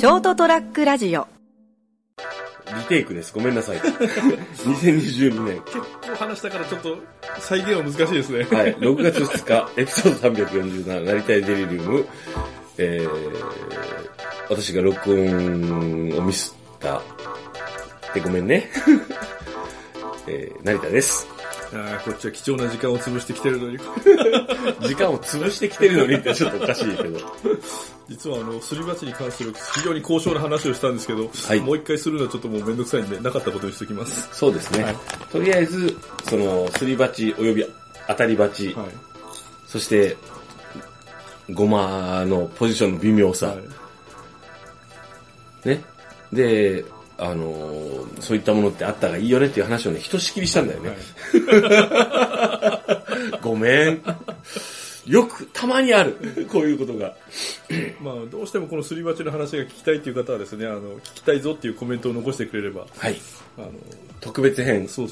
ショートトラックラジオリテイクです。ごめんなさい。2022年、結構話したからちょっと再現は難しいですね。はい、6月2日エピソード347なりたいデリリウム、私が録音をミスったでごめんね。成田です。こっちは貴重な時間を潰してきてるのに。時間を潰してきてるのにってちょっとおかしいけど。実はすり鉢に関する非常に高尚な話をしたんですけど、はい、もう一回するのはちょっともうめんどくさいんで、なかったことにしておきます。そうですね。はい、とりあえず、すり鉢および当たり鉢、はい、そして、ゴマのポジションの微妙さ。はい、ね。で、そういったものってあったがいいよねっていう話をね、ひとしきりしたんだよね。はい、ごめん。よく、たまにある。こういうことが。まあ、どうしてもこのすり鉢の話が聞きたいという方はですね、聞きたいぞっていうコメントを残してくれれば。はい。特別編。そう。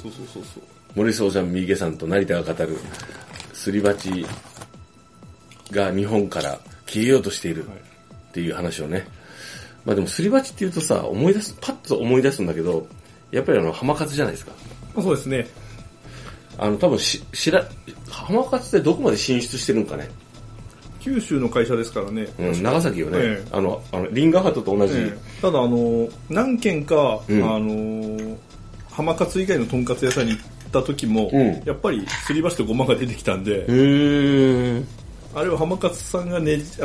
森総ちゃん、三池さんと成田が語る、すり鉢が日本から消えようとしているっていう話をね。まあでもすり鉢っていうとさ、パッと思い出すんだけど、やっぱり浜活じゃないですか。そうですね。多分浜活ってどこまで進出してるんかね。九州の会社ですからね。うん、長崎よね。リンガーハットと同じ。ただ何軒か、浜活以外のとんかつ屋さんに行った時も、やっぱりすり鉢とごまが出てきたんで。あれは浜勝さんが根付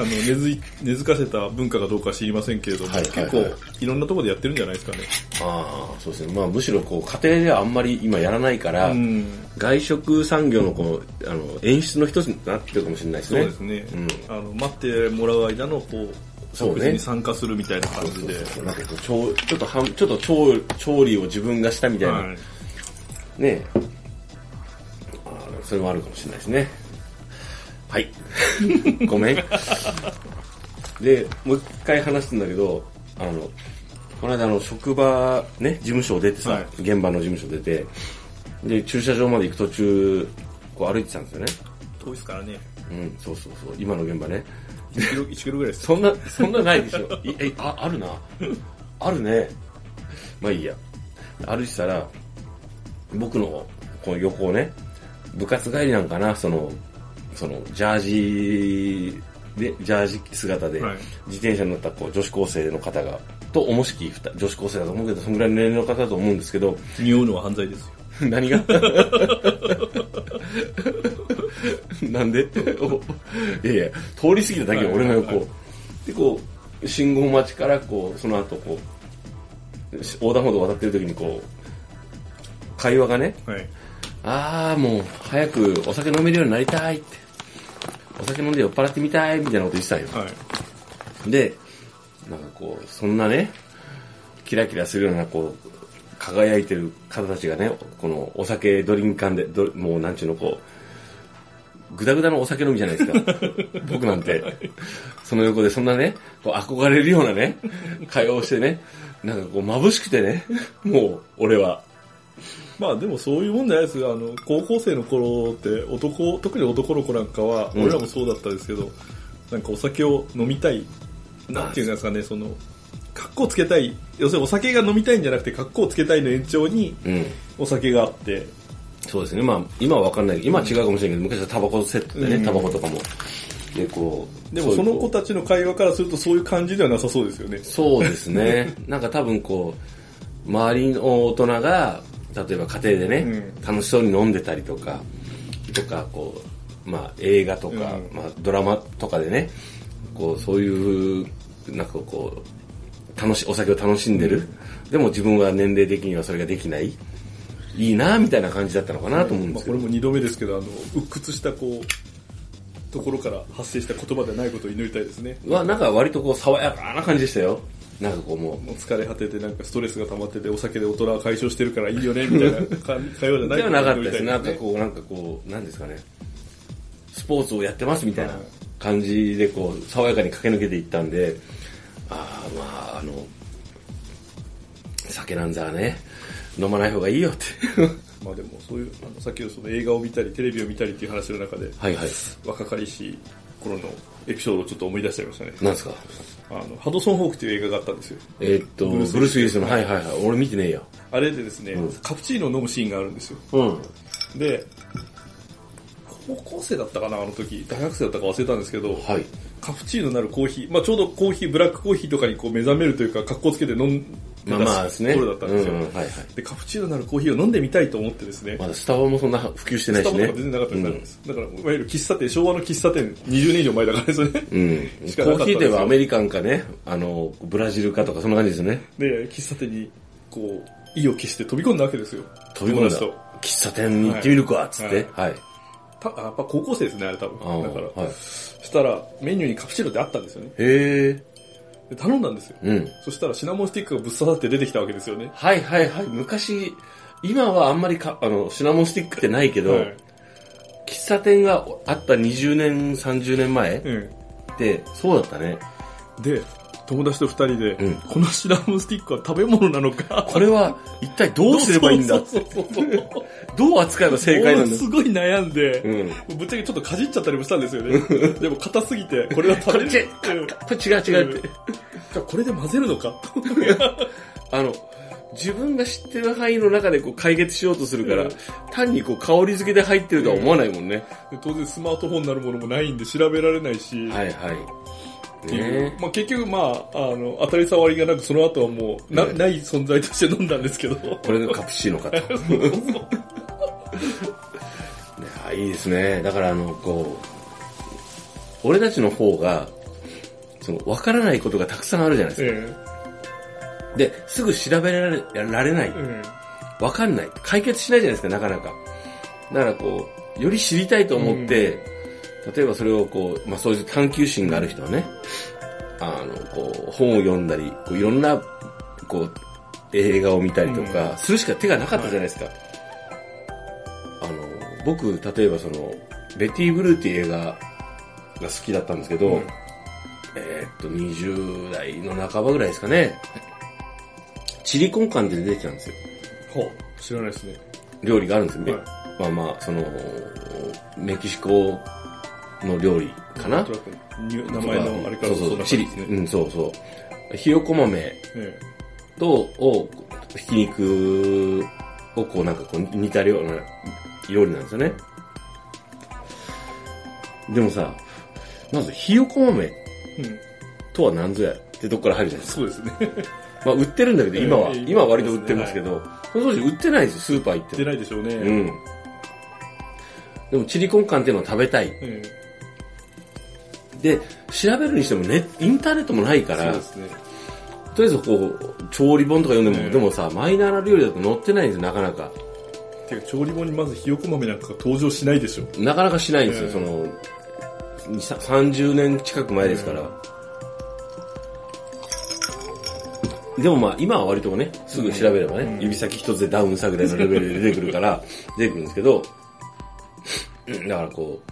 かせた文化かどうか知りませんけれども、結構いろんなところでやってるんじゃないですかね。ああ、そうですね。まあむしろ家庭ではあんまり今やらないから、外食産業の演出の一つになってるかもしれないですね。そうですね。待ってもらう間の食事に参加するみたいな感じで、なんかちょっと調理を自分がしたみたいな、はい、ね。それもあるかもしれないですね。はい。ごめん。で、もう一回話すんだけど、この間職場、ね、事務所を出てさ、はい、現場の事務所出て、で、駐車場まで行く途中、歩いてたんですよね。遠いですからね。うん、そう。今の現場ね。1キロぐらいです。そんなないでしょ。あるな。あるね。まあいいや。歩いてたら、僕の、横をね、部活帰りなんかな、ジャージ姿で自転車に乗った女子高生の方がとおもしき女子高生だと思うけど、そのぐらいの年齢の方だと思うんですけど、匂うのは犯罪ですよ。何がなんでいや通り過ぎただけ俺の横、はいはいはい、で信号待ちからその後横断歩道を渡ってる時に会話がね、はい、あーもう早くお酒飲めるようになりたいって、お酒飲んで酔っ払ってみたいみたいなこと言ってたよ、はい、でなんかそんなねキラキラするような輝いてる方たちがね、お酒ドリンク缶でもうなんちゅうのグダグダのお酒飲みじゃないですか。僕なんてその横でそんなね憧れるようなね会話をしてね、なんか眩しくてね、もう俺はまあでもそういうもんじゃないですが、高校生の頃って特に男の子なんかは、俺らもそうだったんですけど、なんかお酒を飲みたい、なんていうんですかね、格好つけたい、要するにお酒が飲みたいんじゃなくて、格好つけたいの延長に、お酒があって、うん。そうですね、まあ今は分かんない、今は違うかもしれないけど、昔はタバコとセットでね、タバコとかも。でもその子たちの会話からすると、そういう感じではなさそうですよね。そうですね。なんか多分周りの大人が、例えば家庭でね、楽しそうに飲んでたりとかまあ映画とか、まあドラマとかでね、そういうなんかお酒を楽しんでる、でも自分は年齢的にはそれができない、いいなみたいな感じだったのかなと思うんですけど、まあ、これも2度目ですけど、鬱屈したところから発生した言葉でないことを祈りたいですね。なんか割と爽やかな感じでしたよ。なんかもう疲れ果ててなんかストレスが溜まっててお酒で大人は解消してるからいいよねみたいな会話じゃない。ではなかったですね。なんですかね、スポーツをやってますみたいな感じで爽やかに駆け抜けていったんで、まあ酒なんざね飲まない方がいいよって。まあでもそういうさっきの映画を見たりテレビを見たりっていう話の中で、はいはい、若かりし頃のエピソードをちょっと思い出しちゃいましたね。なんですか？ハドソンホークっていう映画があったんですよ。ブルース・ウィリスの、はいはいはい、俺見てねえや。あれでですね、カプチーノを飲むシーンがあるんですよ。うん。で、高校生だったかな、あの時。大学生だったか忘れたんですけど、はい、カプチーノなるコーヒー、まあちょうどコーヒー、ブラックコーヒーとかにこう目覚めるというか、格好つけて飲んでた頃だったんですよ。で、カプチーノなるコーヒーを飲んでみたいと思ってですね。まだスタバもそんな普及してないしね。スタバも全然なかったんです。だから、いわゆる喫茶店、昭和の喫茶店、20年以上前だからですね。うん。しかなかったんですよ。コーヒーではアメリカンかね、ブラジルかとかそんな感じですよね。で、喫茶店に、こう、意を決して飛び込んだわけですよ。飛び込んだ。喫茶店に行ってみるか、つって。はい。やっぱ高校生ですね、あれ多分。だから、はい、そしたらメニューにカプチーノってあったんですよね。へー。で頼んだんですよ、うん。そしたらシナモンスティックがぶっ刺さって出てきたわけですよね。はいはいはい。昔、今はあんまりシナモンスティックってないけど、はい、喫茶店があった20年、30年前って、うん、そうだったね。で、友達と二人で、うん、このシナモンスティックは食べ物なのか、これは一体どうすればいいんだって、どう扱えば正解なんだ、すごい悩んで、うん、ぶっちゃけちょっとかじっちゃったりもしたんですよね。でも硬すぎてこれは食べれるこれ違うってこれで混ぜるのか自分が知ってる範囲の中でこう解決しようとするから、単にこう香り付けで入ってるとは思わないもんね、当然スマートフォンになるものもないんで調べられないし、はいはい、まあ、結局、まあ、当たり障りがなく、その後はもう、ない存在として飲んだんですけど。これがカプチーノかと。いいですね。だから、俺たちの方が、わからないことがたくさんあるじゃないですか。で、すぐ調べられない。わかんない。解決しないじゃないですか、なかなか。だから、こう、より知りたいと思って、例えばそれをこう、まあそういう探求心がある人はね、こう、本を読んだり、こういろんな、こう、映画を見たりとか、するしか手がなかったじゃないですか。僕、例えばベティ・ブルーっていう映画が好きだったんですけど、20代の半ばぐらいですかね、チリコンカンで出てきたんですよ。ほう、知らないですね。料理があるんですよね。まあまあ、メキシコ、の料理かな、名前のあれからそうチリ、うん、そうそう。ひよこ豆とをひき肉をこうなんかこう煮たような料理なんですよね。でもさ、まずひよこ豆とは何ぞやってどっから入るじゃないですか。そうですね。まあ売ってるんだけど今は割と売ってますけど、その当時売ってないですよ、スーパー行って。売ってないでしょうね。うん。でもチリコンカンっていうのを食べたい。で、調べるにしてもね、インターネットもないから、そうですね、とりあえずこう、調理本とか読んでも、でもさ、マイナーな料理だと載ってないんですよ、なかなか。てか、調理本にまずひよこ豆なんか登場しないでしょ。なかなかしないんですよ、30年近く前ですから。でもまあ、今は割とね、すぐ調べればね、指先一つでダウン下げのレベルで出てくるから、出てくるんですけど、だからこう、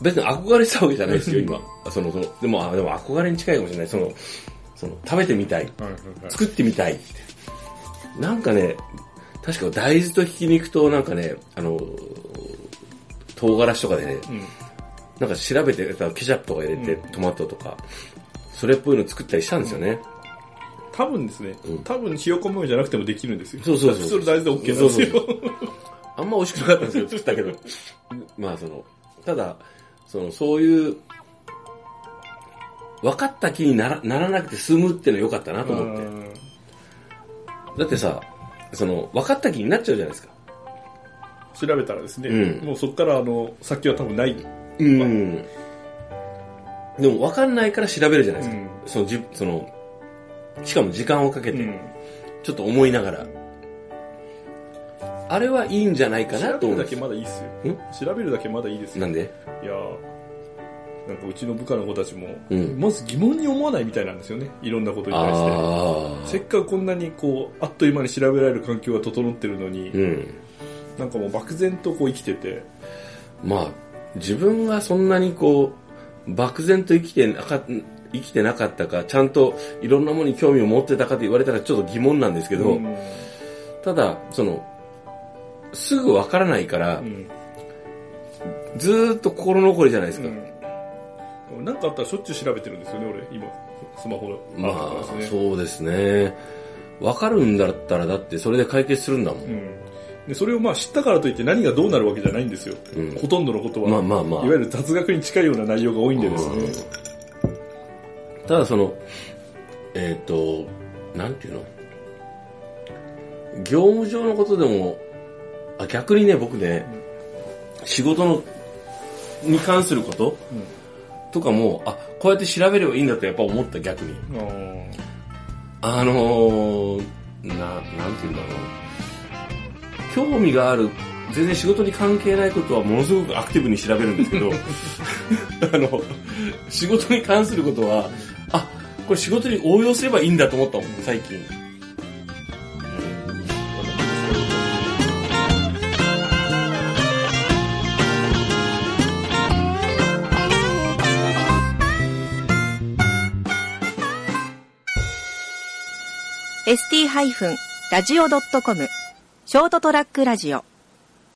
別に憧れしたわけじゃないですよ、今。でも憧れに近いかもしれない。食べてみたい。作ってみたいって。なんかね、確か大豆とひき肉となんかね、唐辛子とかでね、なんか調べて、ケチャップとか入れて、トマトとか、それっぽいの作ったりしたんですよね。多分ですね、ひよこ豆じゃなくてもできるんですよ。そうそうそう。それ大豆で OK なんですよ。あんま美味しくなかったんですよ、作ったけど。まあただ、そういう、分かった気にならなくて済むってのは良かったなと思って。だってさ、分かった気になっちゃうじゃないですか。調べたらですね、もうそこから先は多分ない。でも分かんないから調べるじゃないですか。しかも時間をかけて、ちょっと思いながら。あれはいいんじゃないかなと思う。調べるだけまだいいですよ。なんで？いやなんかうちの部下の子たちも、まず疑問に思わないみたいなんですよね。いろんなことに対して。せっかくこんなにこうあっという間に調べられる環境が整ってるのに、なんかもう漠然とこう生きてて。まあ自分はそんなにこう漠然と生きてなかったか、ちゃんといろんなものに興味を持ってたかと言われたらちょっと疑問なんですけど、ただすぐわからないから、ずーっと心残りじゃないですか。何かあったらしょっちゅう調べてるんですよね、俺今スマホの、まあ、ね、そうですね。分かるんだったらだってそれで解決するんだもん、うん、でそれをまあ知ったからといって何がどうなるわけじゃないんですよ、うん、ほとんどのことは、まあまあまあ、いわゆる雑学に近いような内容が多いんでですね、うん、ただそのなんていうの、業務上のことでも、あ、逆にね、僕ね、うん、仕事のに関すること、うん、とかも、あ、こうやって調べればいいんだってやっぱ思った、逆に。なんていうんだろう。興味がある、全然仕事に関係ないことはものすごくアクティブに調べるんですけど、仕事に関することは、あ、これ仕事に応用すればいいんだと思ったもん、最近。st-radio.com ショートトラックラジオ